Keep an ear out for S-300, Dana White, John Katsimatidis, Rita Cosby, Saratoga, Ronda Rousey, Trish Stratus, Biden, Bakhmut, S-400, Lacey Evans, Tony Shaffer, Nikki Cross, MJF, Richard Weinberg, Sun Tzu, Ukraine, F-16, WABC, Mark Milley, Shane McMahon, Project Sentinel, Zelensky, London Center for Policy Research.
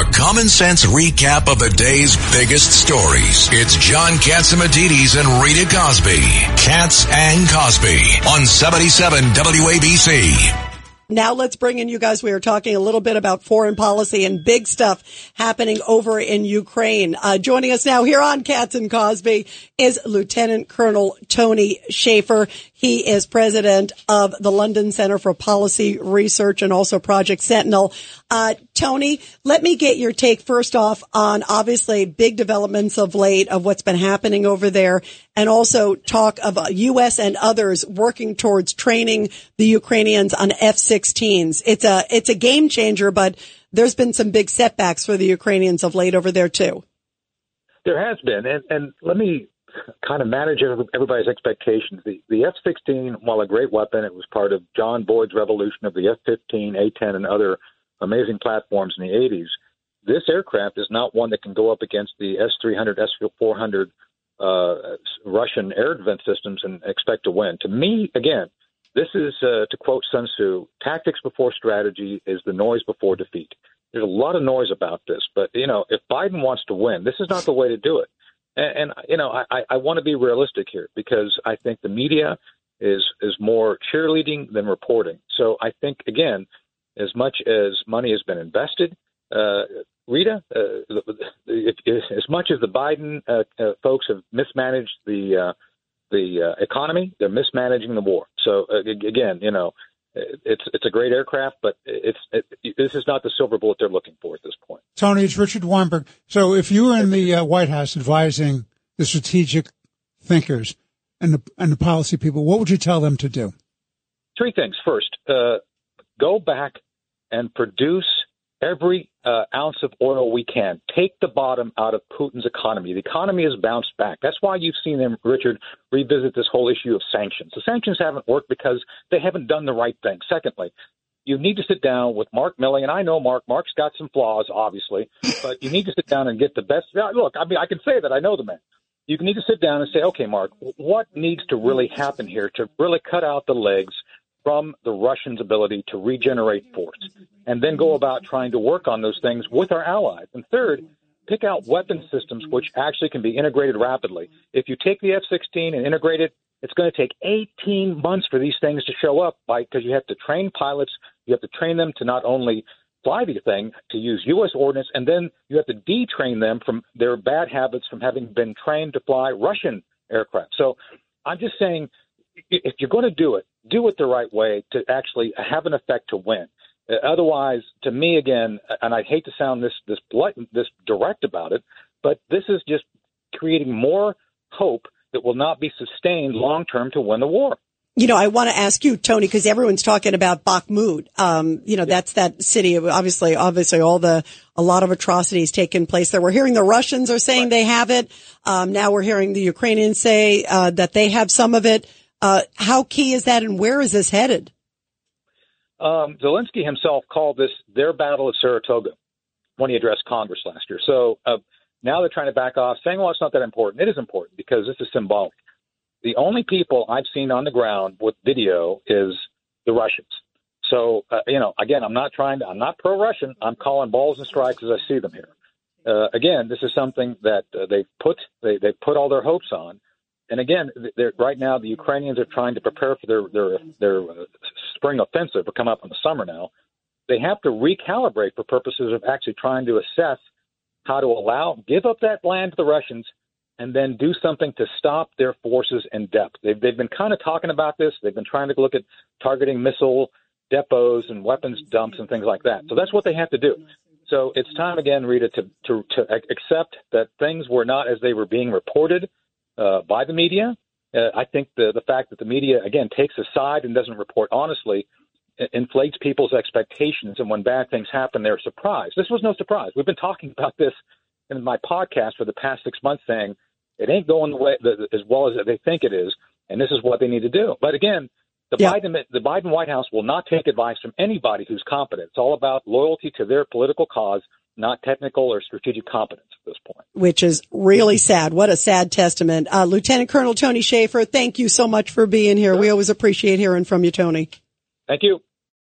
A common sense recap of the day's biggest stories. It's John Katsimatidis and Rita Cosby. Katz and Cosby on 77 WABC. Now let's bring in you guys. We were talking a little bit about foreign policy and big stuff happening over in Ukraine. Joining us now here on Katz and Cosby is Lieutenant Colonel Tony Shaffer. He is president of the London Center for Policy Research and also Project Sentinel. Tony, let me get your take first off on obviously big developments of late of what's been happening over there, and also talk of U.S. and others working towards training the Ukrainians on F-16s. It's a game changer, but there's been some big setbacks for the Ukrainians of late over there, too. There has been. And let me kind of manage everybody's expectations. The F-16, while a great weapon, it was part of John Boyd's revolution of the F-15, A-10, and other amazing platforms in the 80s. This aircraft is not one that can go up against the S-300, S-400 Russian air defense systems and expect to win. To me, again, this is, to quote Sun Tzu, tactics before strategy is the noise before defeat. There's a lot of noise about this, but, you know, if Biden wants to win, this is not the way to do it. And you know, I want to be realistic here because I think the media is more cheerleading than reporting. So I think, again, as much as money has been invested, Rita, as much as the Biden folks have mismanaged the economy, they're mismanaging the war. So again, you know, it's a great aircraft, but this is not the silver bullet they're looking for at this point. Tony, it's Richard Weinberg. So if you were in the White House advising the strategic thinkers and the policy people, what would you tell them to do? Three things. First, go back and produce every ounce of oil we can. Take the bottom out of Putin's economy. The economy has bounced back. That's why you've seen them, Richard, revisit this whole issue of sanctions. The sanctions haven't worked because they haven't done the right thing. Secondly, you need to sit down with Mark Milley, and I know Mark. Mark's got some flaws, obviously, but you need to sit down and get the best. Look, I mean, I can say that. I know the man. You need to sit down and say, okay, Mark, what needs to really happen here to really cut out the legs from the Russians' ability to regenerate force, and then go about trying to work on those things with our allies. And third, pick out weapon systems which actually can be integrated rapidly. If you take the F-16 and integrate it, it's going to take 18 months for these things to show up because you have to train pilots. You have to train them to not only fly the thing, to use U.S. ordnance, and then you have to detrain them from their bad habits from having been trained to fly Russian aircraft. So I'm just saying, if you're going to do it the right way to actually have an effect to win. Otherwise, to me, again, and I hate to sound this blatant, this direct about it, but this is just creating more hope that will not be sustained long term to win the war. You know, I want to ask you, Tony, because everyone's talking about Bakhmut. You know, that's that city. Obviously, a lot of atrocities taking place there. We're hearing the Russians are saying right. They have it. Now we're hearing the Ukrainians say that they have some of it. How key is that, and where is this headed? Zelensky himself called this their battle of Saratoga when he addressed Congress last year. So now they're trying to back off, saying, well, it's not that important. It is important because this is symbolic. The only people I've seen on the ground with video is the Russians. So, you know, again, I'm not pro-Russian. I'm calling balls and strikes as I see them here. Again, this is something that they've put all their hopes on. And again, right now the Ukrainians are trying to prepare for their spring offensive, or come up in the summer now. They have to recalibrate for purposes of actually trying to assess how to give up that land to the Russians, and then do something to stop their forces in depth. They've been kind of talking about this. They've been trying to look at targeting missile depots and weapons dumps and things like that. So that's what they have to do. So it's time again, Rita, to accept that things were not as they were being reported by the media. I think the fact that the media, again, takes a side and doesn't report honestly inflates people's expectations. And when bad things happen, they're surprised. This was no surprise. We've been talking about this in my podcast for the past 6 months, saying it ain't going the way as well as they think it is. And this is what they need to do. But again, the Biden White House will not take advice from anybody who's competent. It's all about loyalty to their political cause, not technical or strategic competence at this point. Which is really sad. What a sad testament. Lieutenant Colonel Tony Shaffer, thank you so much for being here. Sure. We always appreciate hearing from you, Tony. Thank you.